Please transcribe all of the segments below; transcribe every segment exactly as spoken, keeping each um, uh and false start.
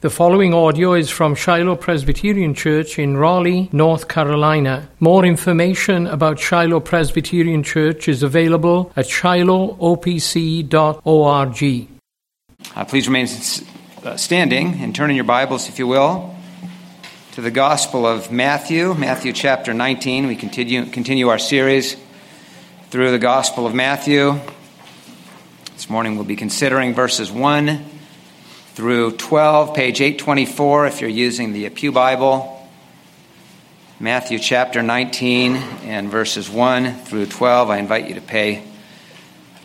The following audio is from Shiloh Presbyterian Church in Raleigh, North Carolina. More information about Shiloh Presbyterian Church is available at shiloh o p c dot org. Uh, please remain uh, standing and turn in your Bibles, if you will, to the Gospel of Matthew, Matthew chapter nineteen. We continue continue our series through the Gospel of Matthew. This morning we'll be considering verses one through twelve, page eight twenty-four, if you're using the Pew Bible. Matthew chapter nineteen and verses one through twelve. I invite you to pay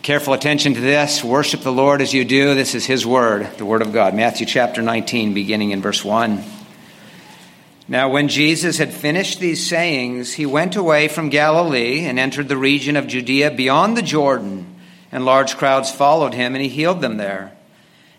careful attention to this. Worship the Lord as you do. This is His Word, the Word of God. Matthew chapter nineteen, beginning in verse one. Now, when Jesus had finished these sayings, He went away from Galilee and entered the region of Judea beyond the Jordan, and large crowds followed Him, and He healed them there.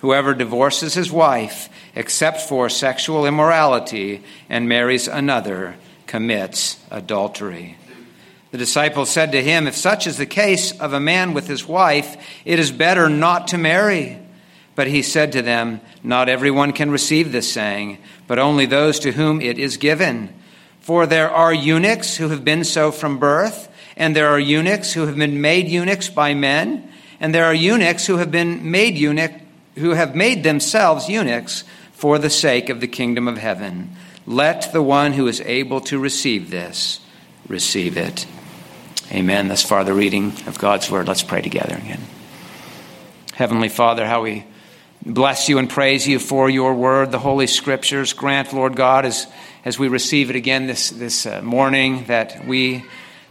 whoever divorces his wife, except for sexual immorality, and marries another, commits adultery." The disciples said to Him, "If such is the case of a man with his wife, it is better not to marry." But He said to them, "Not everyone can receive this saying, but only those to whom it is given. For there are eunuchs who have been so from birth, and there are eunuchs who have been made eunuchs by men, and there are eunuchs who have been made eunuchs, who have made themselves eunuchs for the sake of the kingdom of heaven. Let the one who is able to receive this, receive it." Amen. Thus far the reading of God's word. Let's pray together again. Heavenly Father, how we bless You and praise You for Your word, the Holy Scriptures. Grant, Lord God, as, as we receive it again this, this uh, morning, that we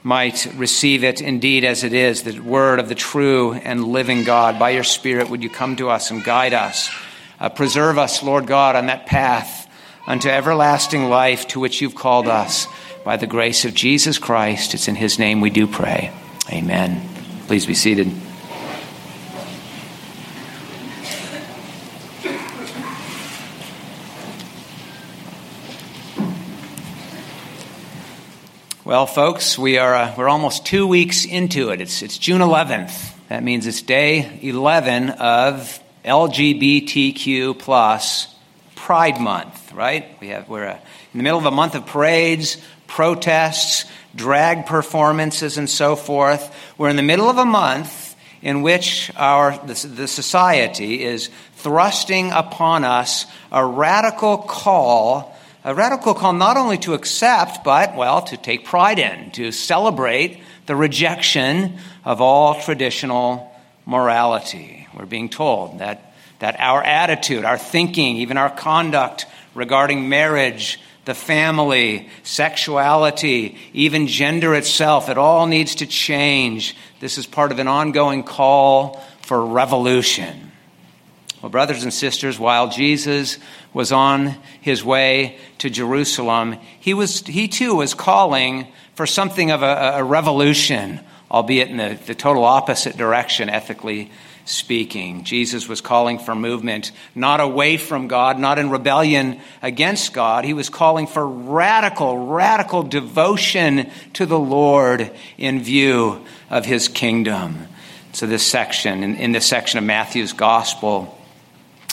might receive it indeed as it is, the word of the true and living God. By Your Spirit, would You come to us and guide us. Uh, preserve us, Lord God, on that path unto everlasting life to which You've called us. By the grace of Jesus Christ, it's in His name we do pray. Amen. Please be seated. Well, folks, we are uh, we're almost two weeks into it. It's it's June eleventh. That means it's day eleven of L G B T Q plus Pride Month, right? We have we're uh, in the middle of a month of parades, protests, drag performances, and so forth. We're in the middle of a month in which our the, the society is thrusting upon us a radical call. A radical call not only to accept, but, well, to take pride in, to celebrate the rejection of all traditional morality. We're being told that, that our attitude, our thinking, even our conduct regarding marriage, the family, sexuality, even gender itself, it all needs to change. This is part of an ongoing call for revolution. Well, brothers and sisters, while Jesus was on His way to Jerusalem, he was he too was calling for something of a, a revolution, albeit in the, the total opposite direction, ethically speaking. Jesus was calling for movement, not away from God, not in rebellion against God. He was calling for radical, radical devotion to the Lord in view of His kingdom. So this section, in, in this section of Matthew's Gospel,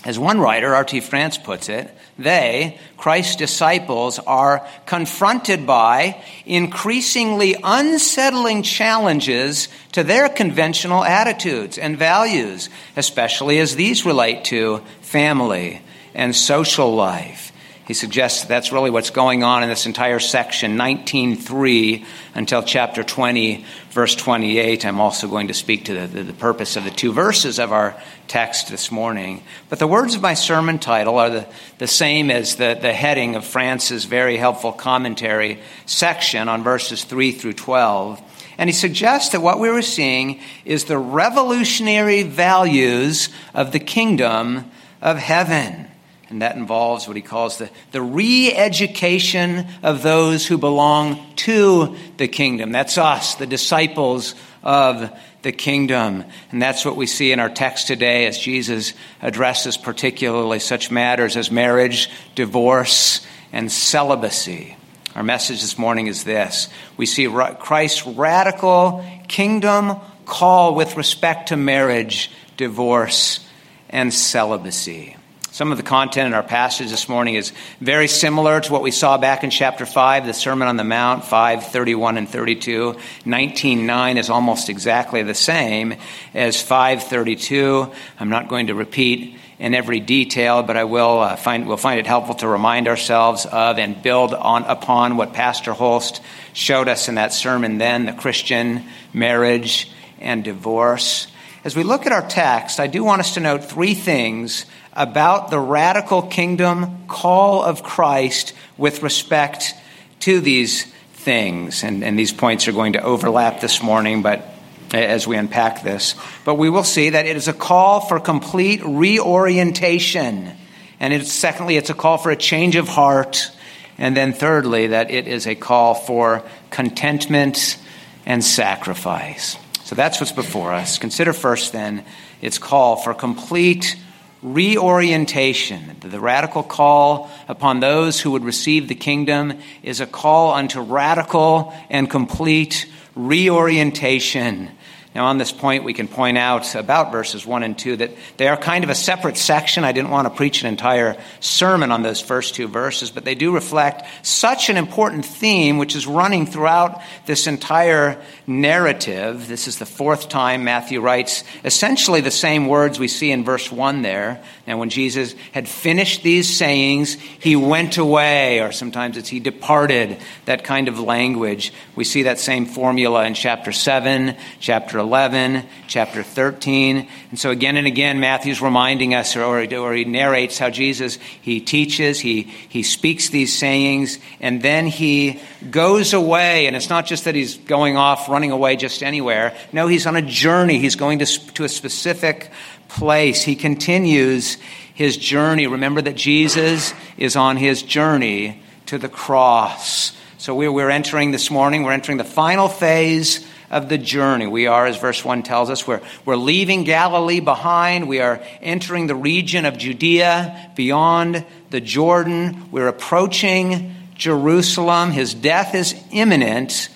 as one writer, R T France, puts it, they, Christ's disciples, are confronted by increasingly unsettling challenges to their conventional attitudes and values, especially as these relate to family and social life. He suggests that's really what's going on in this entire section, nineteen three until chapter twenty, verse twenty-eight. I'm also going to speak to the, the, the purpose of the two verses of our text this morning. But the words of my sermon title are the, the same as the, the heading of France's very helpful commentary section on verses three through twelve. And he suggests that what we were seeing is the revolutionary values of the kingdom of heaven. And that involves what he calls the, the re-education of those who belong to the kingdom. That's us, the disciples of the kingdom. And that's what we see in our text today as Jesus addresses particularly such matters as marriage, divorce, and celibacy. Our message this morning is this. We see Christ's radical kingdom call with respect to marriage, divorce, and celibacy. Some of the content in our passage this morning is very similar to what we saw back in chapter five, the Sermon on the Mount, five thirty-one and thirty-two. nineteen nine is almost exactly the same as five thirty-two. I'm not going to repeat in every detail, but I will uh, find we'll find it helpful to remind ourselves of and build on upon what Pastor Holst showed us in that sermon then, the Christian marriage and divorce. As we look at our text, I do want us to note three things about the radical kingdom call of Christ with respect to these things. And, and these points are going to overlap this morning, but as we unpack this. But we will see that it is a call for complete reorientation. And it's, secondly, it's a call for a change of heart. And then thirdly, that it is a call for contentment and sacrifice. So that's what's before us. Consider first, then, its call for complete reorientation. The radical call upon those who would receive the kingdom is a call unto radical and complete reorientation. Now, on this point, we can point out about verses one and two that they are kind of a separate section. I didn't want to preach an entire sermon on those first two verses, but they do reflect such an important theme which is running throughout this entire narrative. This is the fourth time Matthew writes essentially the same words we see in verse one there. And when Jesus had finished these sayings, he went away, or sometimes it's he departed, that kind of language. We see that same formula in chapter seven, chapter eleven, chapter thirteen. And so again and again, Matthew's reminding us, or, or he narrates how Jesus, he teaches, he, he speaks these sayings, and then he goes away. And it's not just that he's going off, running away just anywhere. No, he's on a journey. He's going to, to a specific place. He continues his journey. Remember that Jesus is on his journey to the cross. So we're, we're entering this morning, we're entering the final phase of the journey. We are, as verse one tells us, we're, we're leaving Galilee behind. We are entering the region of Judea beyond the Jordan. We're approaching Jerusalem. His death is imminent.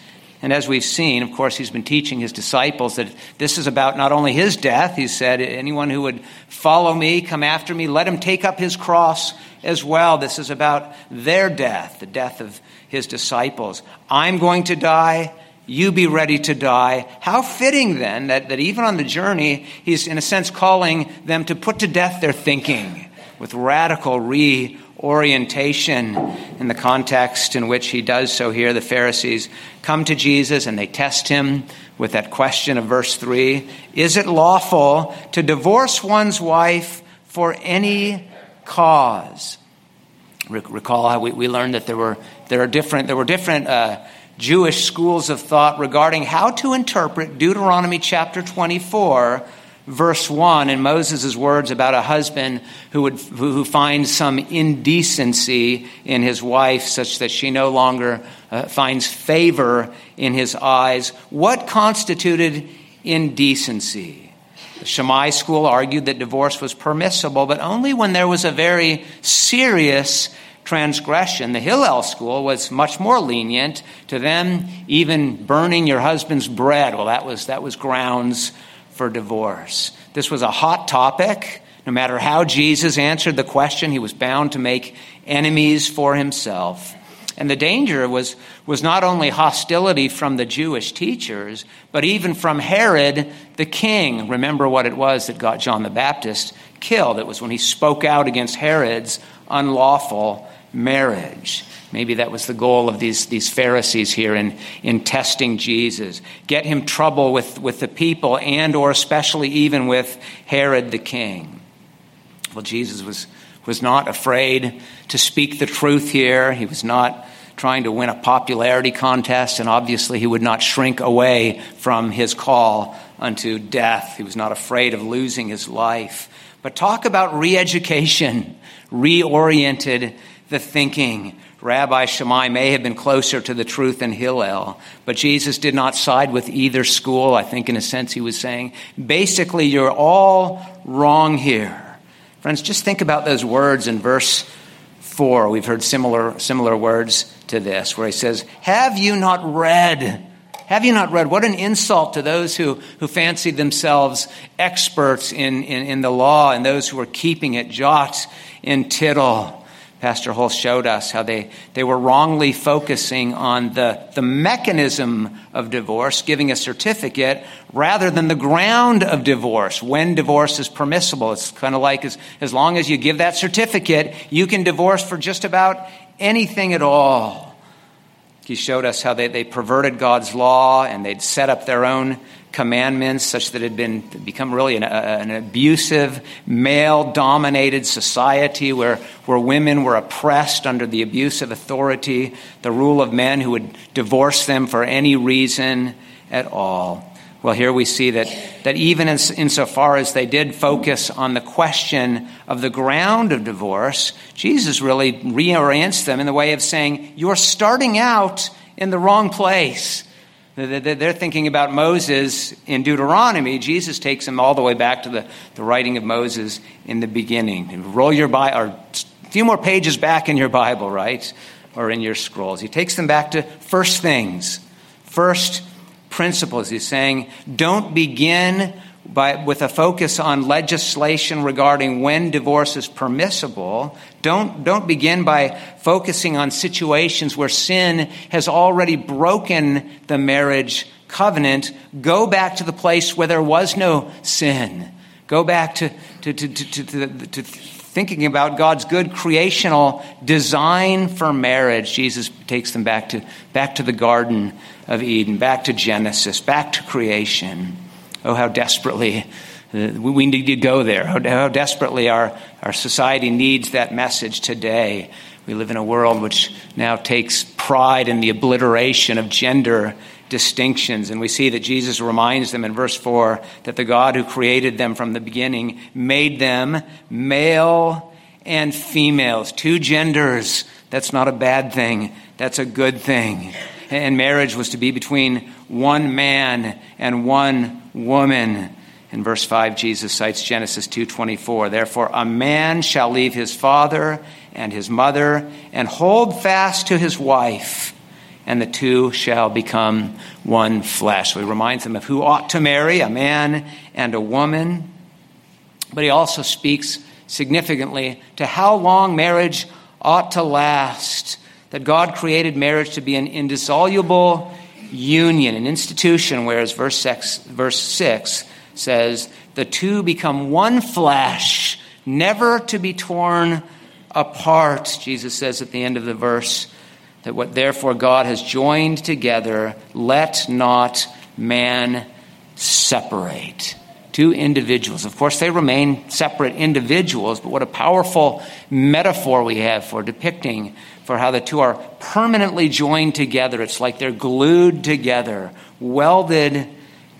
And as we've seen, of course, he's been teaching his disciples that this is about not only his death. He said, anyone who would follow me, come after me, let him take up his cross as well. This is about their death, the death of his disciples. I'm going to die. You be ready to die. How fitting then that, that even on the journey, he's in a sense calling them to put to death their thinking with radical reorientation in the context in which he does so here. The Pharisees come to Jesus and they test him with that question of verse three. Is it lawful to divorce one's wife for any cause? Recall how we, we learned that there were there are different there were different uh, Jewish schools of thought regarding how to interpret Deuteronomy chapter twenty-four, verse one, and Moses' words about a husband who would who finds some indecency in his wife such that she no longer uh, finds favor in his eyes. What constituted indecency? The Shammai school argued that divorce was permissible, but only when there was a very serious transgression. The Hillel school was much more lenient. To them, even burning your husband's bread, well, that was that was grounds for divorce. This was a hot topic. No matter how Jesus answered the question, he was bound to make enemies for himself. And the danger was, was not only hostility from the Jewish teachers, but even from Herod the king. Remember what it was that got John the Baptist killed. It was when he spoke out against Herod's unlawful marriage. Maybe that was the goal of these, these Pharisees here in, in testing Jesus. Get him trouble with, with the people and or especially even with Herod the king. Well, Jesus was, was not afraid to speak the truth here. He was not trying to win a popularity contest, and obviously he would not shrink away from his call unto death. He was not afraid of losing his life. But talk about re-education, reoriented the thinking. Rabbi Shammai may have been closer to the truth than Hillel, but Jesus did not side with either school. I think in a sense he was saying, basically, you're all wrong here. Friends, just think about those words in verse four. We've heard similar similar words to this, where he says, have you not read? Have you not read? What an insult to those who, who fancied themselves experts in, in, in the law and those who were keeping it jot and tittle. Pastor Hull showed us how they, they were wrongly focusing on the, the mechanism of divorce, giving a certificate, rather than the ground of divorce, when divorce is permissible. It's kind of like as, as long as you give that certificate, you can divorce for just about anything at all. He showed us how they, they perverted God's law and they'd set up their own commandments such that it had been, become really an, uh, an abusive, male-dominated society where, where women were oppressed under the abuse of authority, the rule of men who would divorce them for any reason at all. Well, here we see that, that even in, insofar as they did focus on the question of the ground of divorce, Jesus really reorients them in the way of saying, you're starting out in the wrong place. They're thinking about Moses in Deuteronomy. Jesus takes them all the way back to the, the writing of Moses in the beginning. Roll your Bible, or a few more pages back in your Bible, right? Or in your scrolls. He takes them back to first things, first principles. He's saying, don't begin by with a focus on legislation regarding when divorce is permissible. Don't, don't begin by focusing on situations where sin has already broken the marriage covenant. Go back to the place where there was no sin. Go back to, to, to, to, to, to, to thinking about God's good creational design for marriage. Jesus takes them back to back to the Garden of Eden, back to Genesis, back to creation. Oh, how desperately we need to go there. How desperately our, our society needs that message today. We live in a world which now takes pride in the obliteration of gender distinctions. And we see that Jesus reminds them in verse four that the God who created them from the beginning made them male and females, two genders. That's not a bad thing. That's a good thing. And marriage was to be between one man and one woman. In verse five, Jesus cites Genesis two twenty-four. Therefore, a man shall leave his father and his mother and hold fast to his wife, and the two shall become one flesh. So he reminds them of who ought to marry, a man and a woman. But he also speaks significantly to how long marriage ought to last. That God created marriage to be an indissoluble union, an institution, whereas verse six, verse six says, the two become one flesh, never to be torn apart. Jesus says at the end of the verse, that what therefore God has joined together, let not man separate. Two individuals. Of course, they remain separate individuals, but what a powerful metaphor we have for depicting for how the two are permanently joined together. It's like they're glued together, welded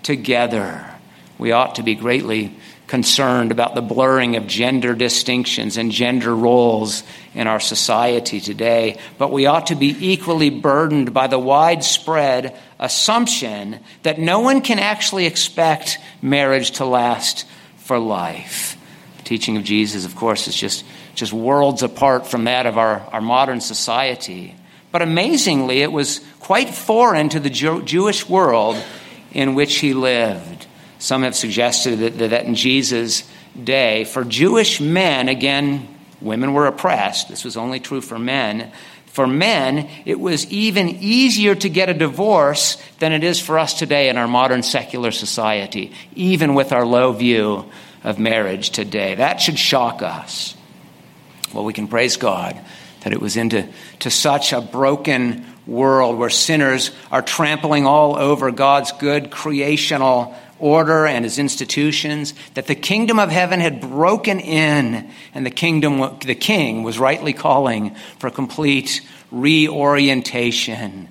together. We ought to be greatly concerned about the blurring of gender distinctions and gender roles in our society today, but we ought to be equally burdened by the widespread assumption that no one can actually expect marriage to last for life. The teaching of Jesus, of course, is just, just worlds apart from that of our, our modern society. But amazingly, it was quite foreign to the Jew- Jewish world in which he lived. Some have suggested that, that in Jesus' day, for Jewish men, again, women were oppressed. This was only true for men. For men, it was even easier to get a divorce than it is for us today in our modern secular society, even with our low view of marriage today. That should shock us. Well, we can praise God that it was into to such a broken world where sinners are trampling all over God's good creational order and his institutions, that the kingdom of heaven had broken in, and the kingdom, the king was rightly calling for complete reorientation.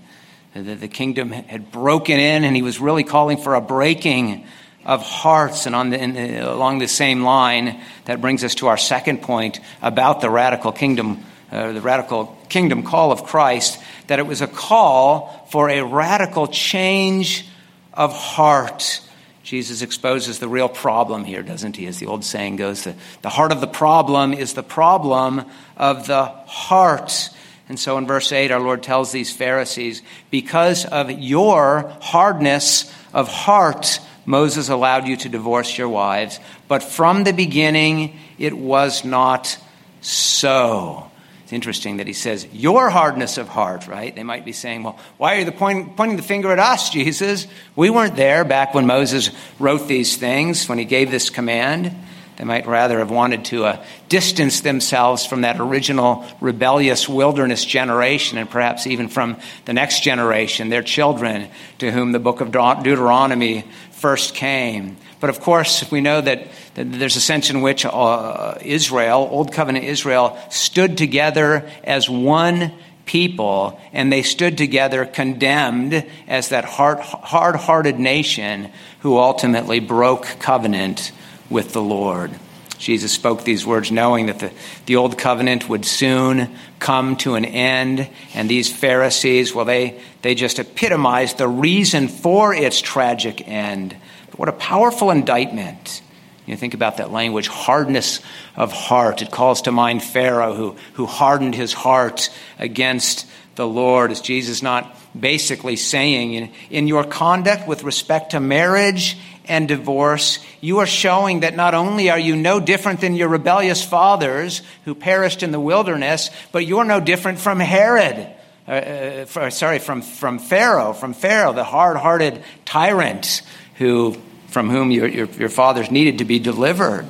That the kingdom had broken in, and he was really calling for a breaking of hearts. And on the, in the, along the same line, that brings us to our second point about the radical kingdom, uh, the radical kingdom call of Christ, that it was a call for a radical change of heart. Jesus exposes the real problem here, doesn't he? As the old saying goes, the, the heart of the problem is the problem of the heart. And so in verse eight, our Lord tells these Pharisees, because of your hardness of heart, Moses allowed you to divorce your wives, but from the beginning it was not so. It's interesting that he says, your hardness of heart, right? They might be saying, well, why are you the point, pointing the finger at us, Jesus? We weren't there back when Moses wrote these things, when he gave this command. They might rather have wanted to uh, distance themselves from that original rebellious wilderness generation, and perhaps even from the next generation, their children, to whom the book of Deuteronomy first came. But of course, we know that, that there's a sense in which uh, Israel, Old Covenant Israel, stood together as one people, and they stood together condemned as that hard, hard-hearted nation who ultimately broke covenant with the Lord. Jesus spoke these words knowing that the, the old covenant would soon come to an end, and these Pharisees, well, they, they just epitomized the reason for its tragic end. But what a powerful indictment. You think about that language, hardness of heart. It calls to mind Pharaoh who, who hardened his heart against the Lord. Is Jesus not basically saying, in, in your conduct with respect to marriage and divorce, you are showing that not only are you no different than your rebellious fathers who perished in the wilderness, but you're no different from Herod, uh, uh, for, sorry, from, from Pharaoh, from Pharaoh, the hard-hearted tyrant who, from whom your, your, your fathers needed to be delivered.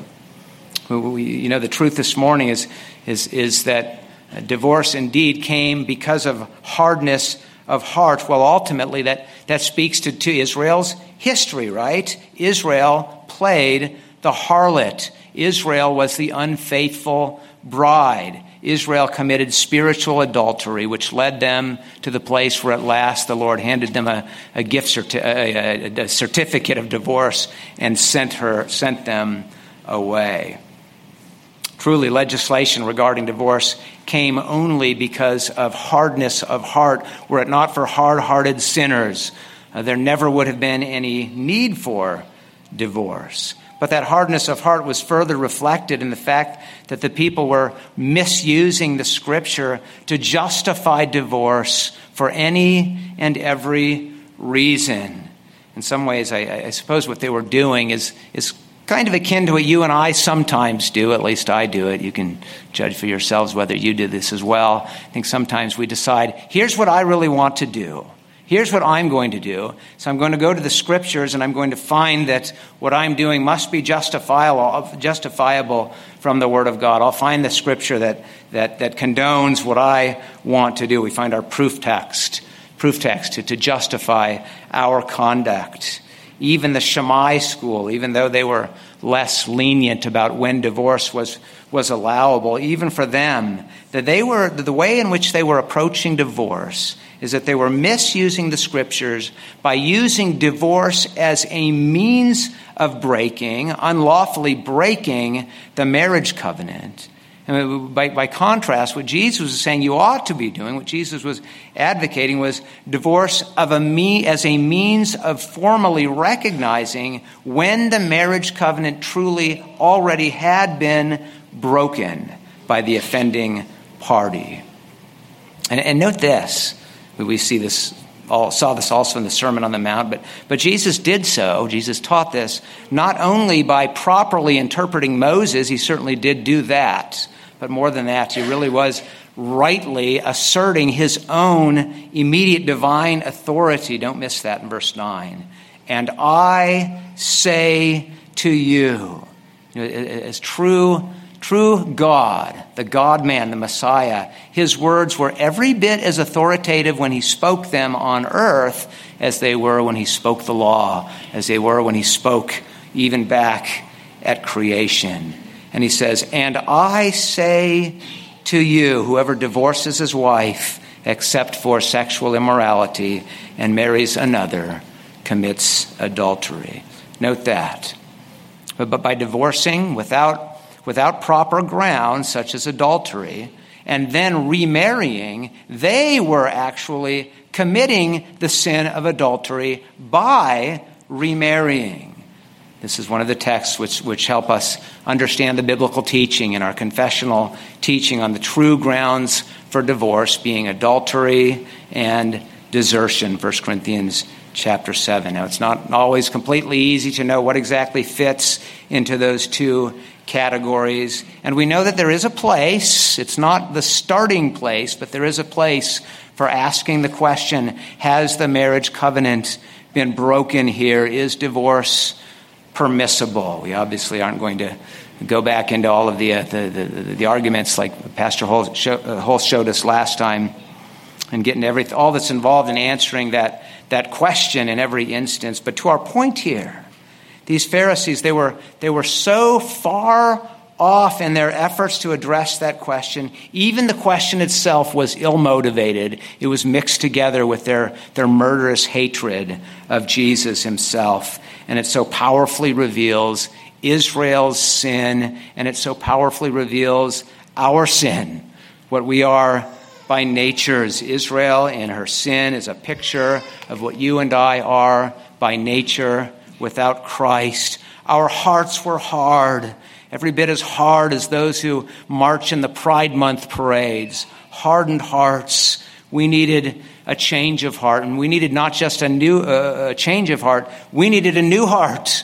We, you know, the truth this morning is, is, is that divorce indeed came because of hardness of heart. Well, ultimately, that, that speaks to, to Israel's history, right? Israel played the harlot. Israel was the unfaithful bride. Israel committed spiritual adultery, which led them to the place where at last the Lord handed them a, a gift certi- a, a, a certificate of divorce and sent her, sent them away. Truly, legislation regarding divorce came only because of hardness of heart. Were it not for hard-hearted sinners, Uh, there never would have been any need for divorce. But that hardness of heart was further reflected in the fact that the people were misusing the scripture to justify divorce for any and every reason. In some ways, I, I suppose what they were doing is, is kind of akin to what you and I sometimes do, at least I do it. You can judge for yourselves whether you do this as well. I think sometimes we decide, here's what I really want to do. Here's what I'm going to do. So I'm going to go to the scriptures, and I'm going to find that what I'm doing must be justifiable, justifiable from the Word of God. I'll find the scripture that, that, that condones what I want to do. We find our proof text, proof text to, to justify our conduct. Even the Shammai school, even though they were less lenient about when divorce was was allowable, even for them, that they were the way in which they were approaching divorce is that they were misusing the scriptures by using divorce as a means of breaking, unlawfully breaking the marriage covenant. And by, by contrast, what Jesus was saying you ought to be doing, what Jesus was advocating, was divorce of a me, as a means of formally recognizing when the marriage covenant truly already had been broken by the offending party. And, and note this. We see this, all, saw this also in the Sermon on the Mount, but, but Jesus did so, Jesus taught this, not only by properly interpreting Moses, he certainly did do that, but more than that, he really was rightly asserting his own immediate divine authority. Don't miss that in verse nine. And I say to you, you know, as true true God, the God-man, the Messiah, his words were every bit as authoritative when he spoke them on earth as they were when he spoke the law, as they were when he spoke even back at creation. And he says, and I say to you, whoever divorces his wife except for sexual immorality and marries another commits adultery. Note that. But by divorcing without without proper grounds, such as adultery, and then remarrying, they were actually committing the sin of adultery by remarrying. This is one of the texts which, which help us understand the biblical teaching and our confessional teaching on the true grounds for divorce being adultery and desertion, First Corinthians chapter seven. Now, it's not always completely easy to know what exactly fits into those two categories. And we know that there is a place, it's not the starting place, but there is a place for asking the question, has the marriage covenant been broken here? Is divorce permissible? We obviously aren't going to go back into all of the uh, the, the, the arguments like Pastor Holt show, uh, Holt showed us last time and get into every, all that's involved in answering that, that question in every instance. But to our point here, these Pharisees, they were they were so far off in their efforts to address that question. Even the question itself was ill-motivated. It was mixed together with their, their murderous hatred of Jesus himself. And it so powerfully reveals Israel's sin, and it so powerfully reveals our sin, what we are by nature. Is Israel and her sin is a picture of what you and I are by nature. Without Christ, our hearts were hard, every bit as hard as those who march in the Pride Month parades, hardened hearts. We needed a change of heart, and we needed not just a new uh, a change of heart, we needed a new heart,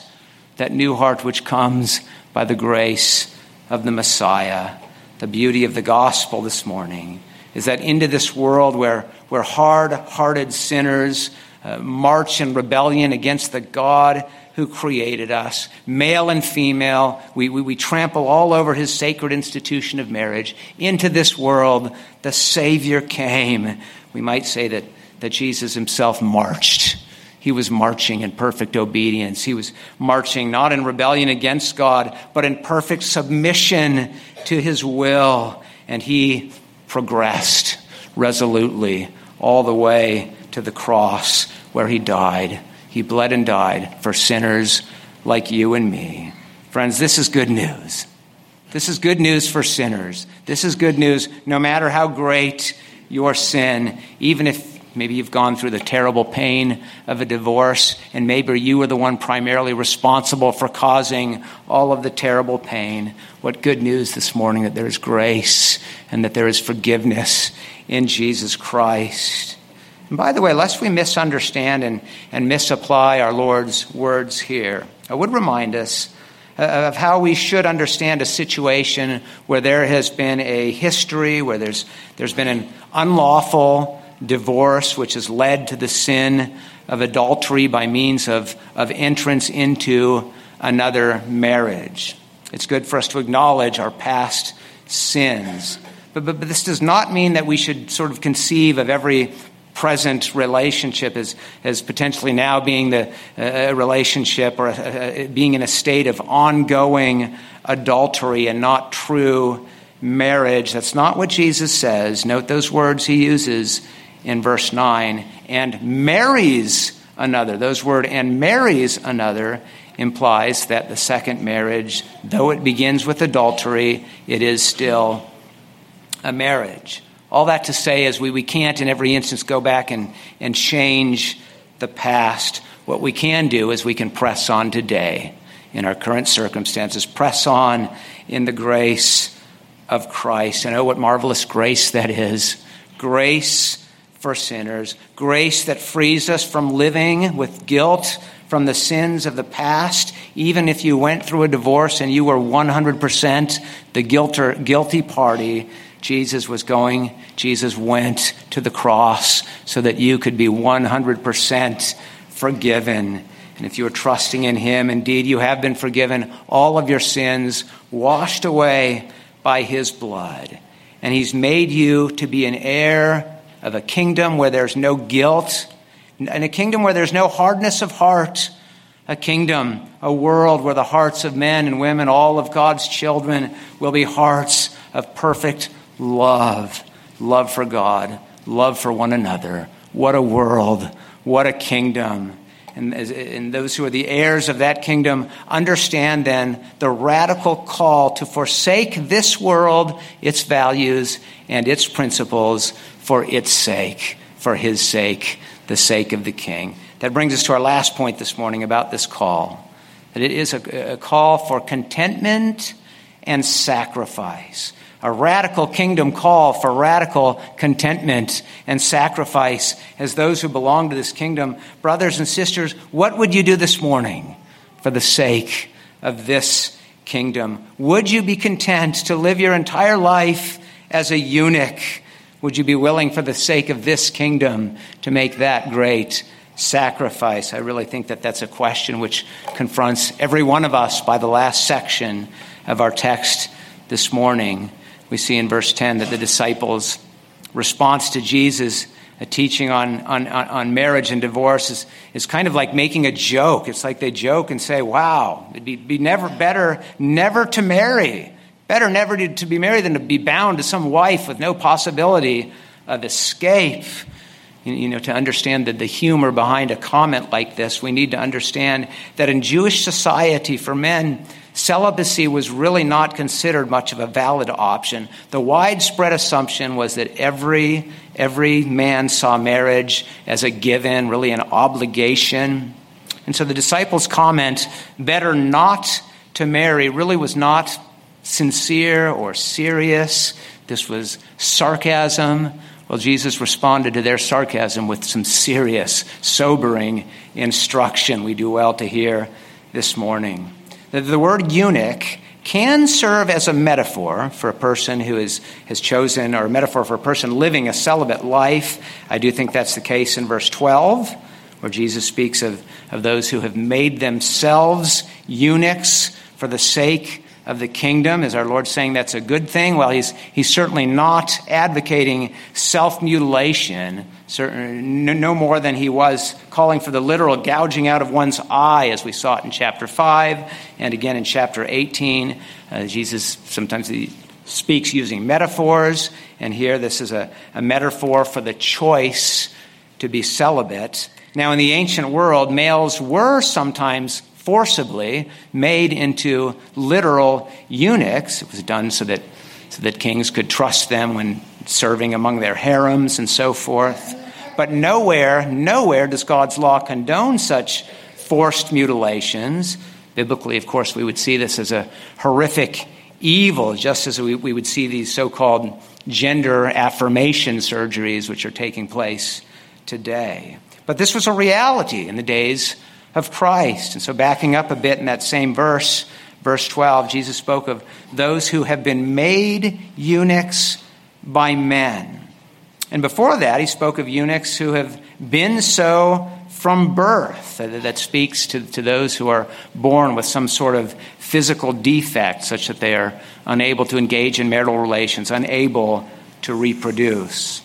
that new heart which comes by the grace of the Messiah. The beauty of the gospel this morning is that into this world where, where hard-hearted sinners Uh, march in rebellion against the God who created us, male and female. We, we we trample all over his sacred institution of marriage. Into this world, the Savior came. We might say that, that Jesus himself marched. He was marching in perfect obedience. He was marching not in rebellion against God, but in perfect submission to his will. And he progressed resolutely all the way to the cross where he died. He bled and died for sinners like you and me. Friends, this is good news. This is good news for sinners. This is good news no matter how great your sin, even if maybe you've gone through the terrible pain of a divorce, and maybe you were the one primarily responsible for causing all of the terrible pain. What good news this morning that there is grace and that there is forgiveness in Jesus Christ. And by the way, lest we misunderstand and, and misapply our Lord's words here, I would remind us of how we should understand a situation where there has been a history, where there's there's been an unlawful divorce which has led to the sin of adultery by means of, of entrance into another marriage. It's good for us to acknowledge our past sins. But, but, but this does not mean that we should sort of conceive of every present relationship as, as potentially now being the uh, relationship or uh, being in a state of ongoing adultery and not true marriage. That's not what Jesus says. Note those words he uses in verse nine, and marries another. Those word and marries another implies that the second marriage, though it begins with adultery, it is still a marriage. All that to say is we, we can't in every instance go back and, and change the past. What we can do is we can press on today in our current circumstances, press on in the grace of Christ. And oh, what marvelous grace that is. Grace for sinners. Grace that frees us from living with guilt from the sins of the past. Even if you went through a divorce and you were one hundred percent the guilter, guilty party, Jesus was going, Jesus went to the cross so that you could be one hundred percent forgiven. And if you are trusting in him, indeed you have been forgiven all of your sins, washed away by his blood. And he's made you to be an heir of a kingdom where there's no guilt, and a kingdom where there's no hardness of heart, a kingdom, a world where the hearts of men and women, all of God's children, will be hearts of perfect love, love for God, love for one another. What a world, what a kingdom. And, and those who are the heirs of that kingdom understand then the radical call to forsake this world, its values, and its principles for its sake, for his sake, the sake of the king. That brings us to our last point this morning about this call, that it is a, a call for contentment and sacrifice. A radical kingdom call for radical contentment and sacrifice as those who belong to this kingdom. Brothers and sisters, what would you do this morning for the sake of this kingdom? Would you be content to live your entire life as a eunuch? Would you be willing for the sake of this kingdom to make that great sacrifice? I really think that that's a question which confronts every one of us by the last section of our text this morning. We see in verse ten that the disciples' response to Jesus, a teaching on, on, on marriage and divorce, is, is kind of like making a joke. It's like they joke and say, wow, it'd be, be never better never to marry. Better never to, to be married than to be bound to some wife with no possibility of escape. You, you know, to understand the, the humor behind a comment like this, we need to understand that in Jewish society for men, celibacy was really not considered much of a valid option. The widespread assumption was that every every man saw marriage as a given, really an obligation. And so the disciples' comment, better not to marry, really was not sincere or serious. This was sarcasm. Well, Jesus responded to their sarcasm with some serious, sobering instruction we do well to hear this morning. The word eunuch can serve as a metaphor for a person who is, has chosen, or a metaphor for a person living a celibate life. I do think that's the case in verse twelve, where Jesus speaks of, of those who have made themselves eunuchs for the sake of the kingdom. Is our Lord saying that's a good thing? Well, he's he's certainly not advocating self-mutilation, certain, no more than he was calling for the literal gouging out of one's eye, as we saw it in chapter five and again in chapter eighteen. Uh, Jesus sometimes he speaks using metaphors, and here this is a, a metaphor for the choice to be celibate. Now, in the ancient world, males were sometimes forcibly made into literal eunuchs. It was done so that so that kings could trust them when serving among their harems and so forth. But nowhere, nowhere does God's law condone such forced mutilations. Biblically, of course, we would see this as a horrific evil, just as we, we would see these so-called gender affirmation surgeries which are taking place today. But this was a reality in the days of Christ. And so backing up a bit in that same verse, verse twelve, Jesus spoke of those who have been made eunuchs by men. And before that, he spoke of eunuchs who have been so from birth. That speaks to, to those who are born with some sort of physical defect, such that they are unable to engage in marital relations, unable to reproduce.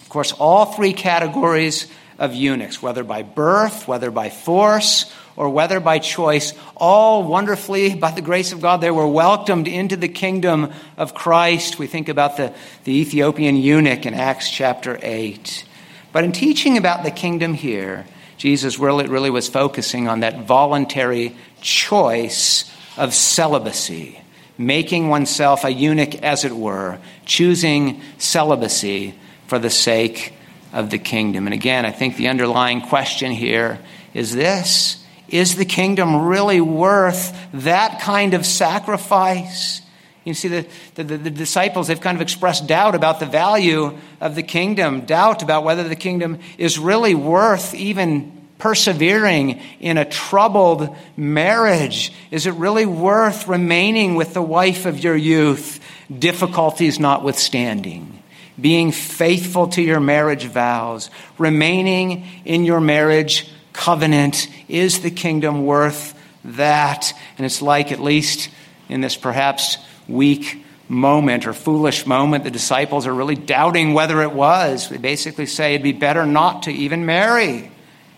Of course, all three categories of eunuchs, whether by birth, whether by force, or whether by choice, all wonderfully, by the grace of God, they were welcomed into the kingdom of Christ. We think about the, the Ethiopian eunuch in Acts chapter eight. But in teaching about the kingdom here, Jesus really, really was focusing on that voluntary choice of celibacy, making oneself a eunuch, as it were, choosing celibacy for the sake of of the kingdom. And again, I think the underlying question here is this: is the kingdom really worth that kind of sacrifice? You see, the, the, the disciples, they've kind of expressed doubt about the value of the kingdom, doubt about whether the kingdom is really worth even persevering in a troubled marriage. Is it really worth remaining with the wife of your youth, difficulties notwithstanding? Being faithful to your marriage vows, remaining in your marriage covenant? Is the kingdom worth that? And it's like, at least in this perhaps weak moment or foolish moment, the disciples are really doubting whether it was. They basically say it'd be better not to even marry.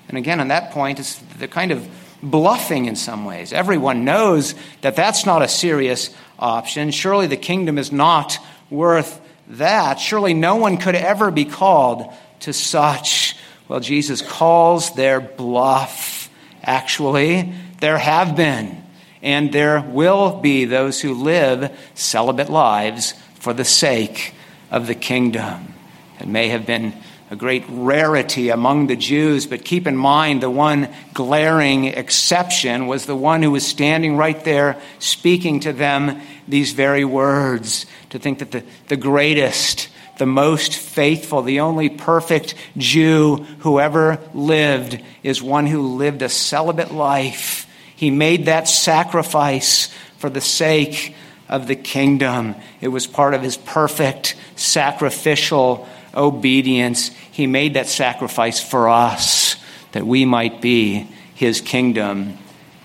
And again, on that point, it's the kind of bluffing in some ways. Everyone knows that that's not a serious option. Surely the kingdom is not worth that. Surely no one could ever be called to such. Well, Jesus calls their bluff. Actually, there have been and there will be those who live celibate lives for the sake of the kingdom. It may have been a great rarity among the Jews, but keep in mind the one glaring exception was the one who was standing right there speaking to them these very words. To think that the, the greatest, the most faithful, the only perfect Jew who ever lived is one who lived a celibate life. He made that sacrifice for the sake of the kingdom. It was part of his perfect sacrificial obedience. He made that sacrifice for us, that we might be his kingdom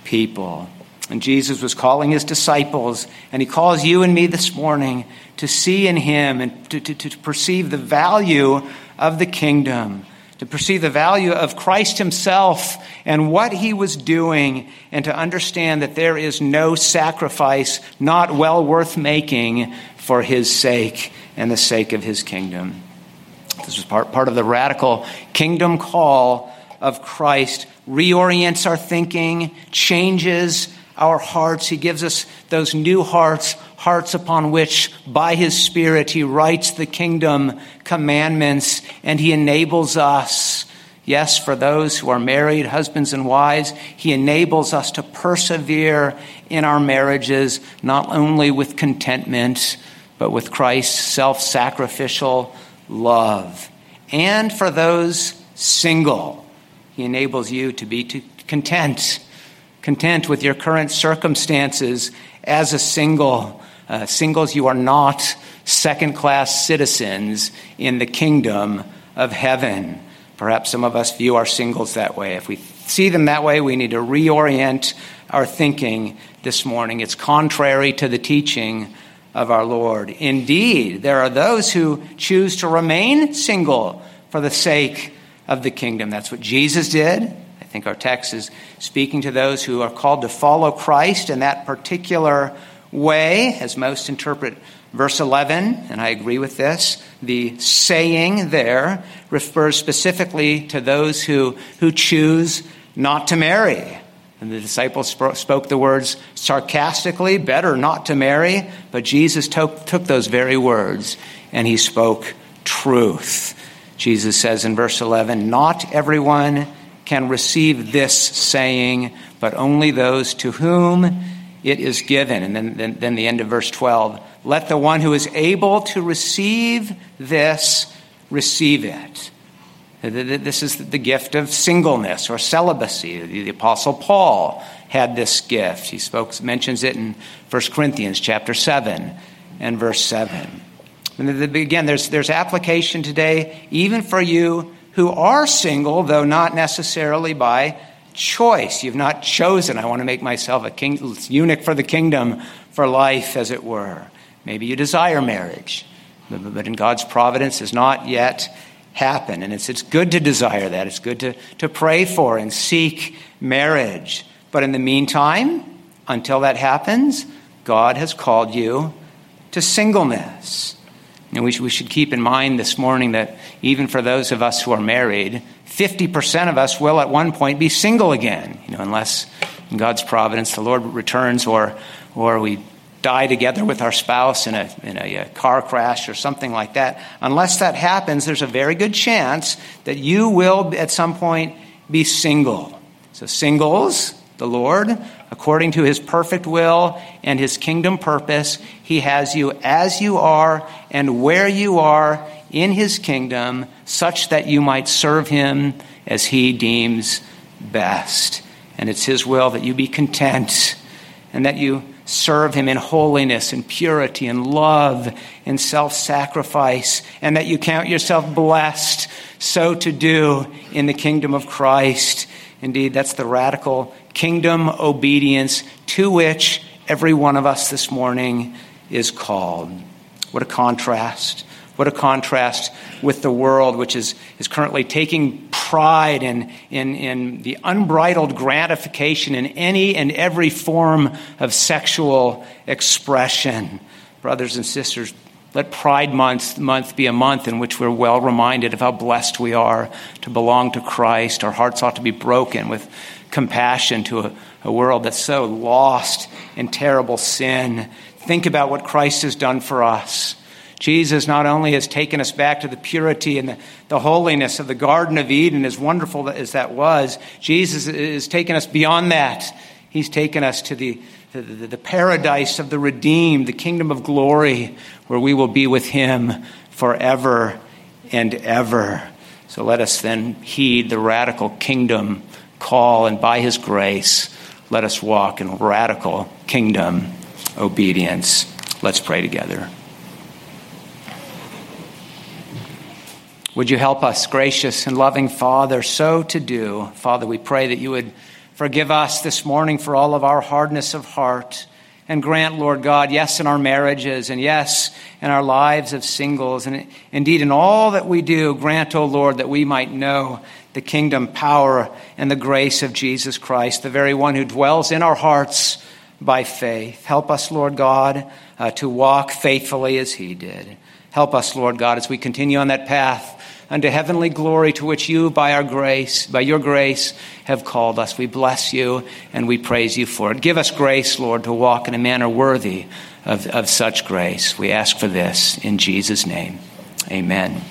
people. And Jesus was calling his disciples, and he calls you and me this morning to see in him and to, to, to perceive the value of the kingdom, to perceive the value of Christ himself and what he was doing, and to understand that there is no sacrifice not well worth making for his sake and the sake of his kingdom. This was part, part of the radical kingdom call of Christ. Reorients our thinking, changes our hearts. He gives us those new hearts, hearts upon which by his Spirit he writes the kingdom commandments, and he enables us, yes, for those who are married, husbands and wives, he enables us to persevere in our marriages, not only with contentment, but with Christ's self-sacrificial love. And for those single, he enables you to be to content, content with your current circumstances as a single. Uh, singles, you are not second-class citizens in the kingdom of heaven. Perhaps some of us view our singles that way. If we see them that way, we need to reorient our thinking this morning. It's contrary to the teaching of our Lord. Indeed, there are those who choose to remain single for the sake of the kingdom. That's what Jesus did. I think our text is speaking to those who are called to follow Christ in that particular way, as most interpret verse eleven, and I agree with this. The saying there refers specifically to those who, who choose not to marry. And the disciples spoke the words sarcastically, better not to marry. But Jesus took, took those very words and he spoke truth. Jesus says in verse eleven, not everyone can receive this saying, but only those to whom it is given. And then, then, then the end of verse twelve, let the one who is able to receive this, receive it. This is the gift of singleness or celibacy. The Apostle Paul had this gift. He spoke, mentions it in First Corinthians chapter seven and verse seven. And again, there's, there's application today, even for you who are single, though not necessarily by choice. You've not chosen, I want to make myself a king, eunuch for the kingdom, for life, as it were. Maybe you desire marriage, but in God's providence has not yet happen. And it's it's good to desire that. It's good to, to pray for and seek marriage. But in the meantime, until that happens, God has called you to singleness. And we should, we should keep in mind this morning that even for those of us who are married, fifty percent of us will at one point be single again, you know, unless in God's providence the Lord returns or or we die together with our spouse in a, in a, a car crash or something like that. Unless that happens, there's a very good chance that you will at some point be single. So singles, the Lord, according to his perfect will and his kingdom purpose, he has you as you are and where you are in his kingdom, such that you might serve him as he deems best. And it's his will that you be content and that you serve him in holiness and purity and love and self-sacrifice, and that you count yourself blessed so to do in the kingdom of Christ. Indeed, that's the radical kingdom obedience to which every one of us this morning is called. What a contrast. What a contrast with the world, which is, is currently taking pride in, in, in the unbridled gratification in any and every form of sexual expression. Brothers and sisters, let Pride Month, month be a month in which we're well reminded of how blessed we are to belong to Christ. Our hearts ought to be broken with compassion to a, a world that's so lost in terrible sin. Think about what Christ has done for us. Jesus not only has taken us back to the purity and the, the holiness of the Garden of Eden, as wonderful as that was, Jesus has taken us beyond that. He's taken us to the, the, the paradise of the redeemed, the kingdom of glory, where we will be with him forever and ever. So let us then heed the radical kingdom call, and by his grace, let us walk in radical kingdom obedience. Let's pray together. Would you help us, gracious and loving Father, so to do? Father, we pray that you would forgive us this morning for all of our hardness of heart, and grant, Lord God, yes, in our marriages, and yes, in our lives of singles, and indeed in all that we do, grant, O Lord, that we might know the kingdom, power, and the grace of Jesus Christ, the very one who dwells in our hearts by faith. Help us, Lord God, uh, to walk faithfully as he did. Help us, Lord God, as we continue on that path unto heavenly glory to which you, by our grace, by your grace, have called us. We bless you and we praise you for it. Give us grace, Lord, to walk in a manner worthy of, of such grace. We ask for this in Jesus' name. Amen.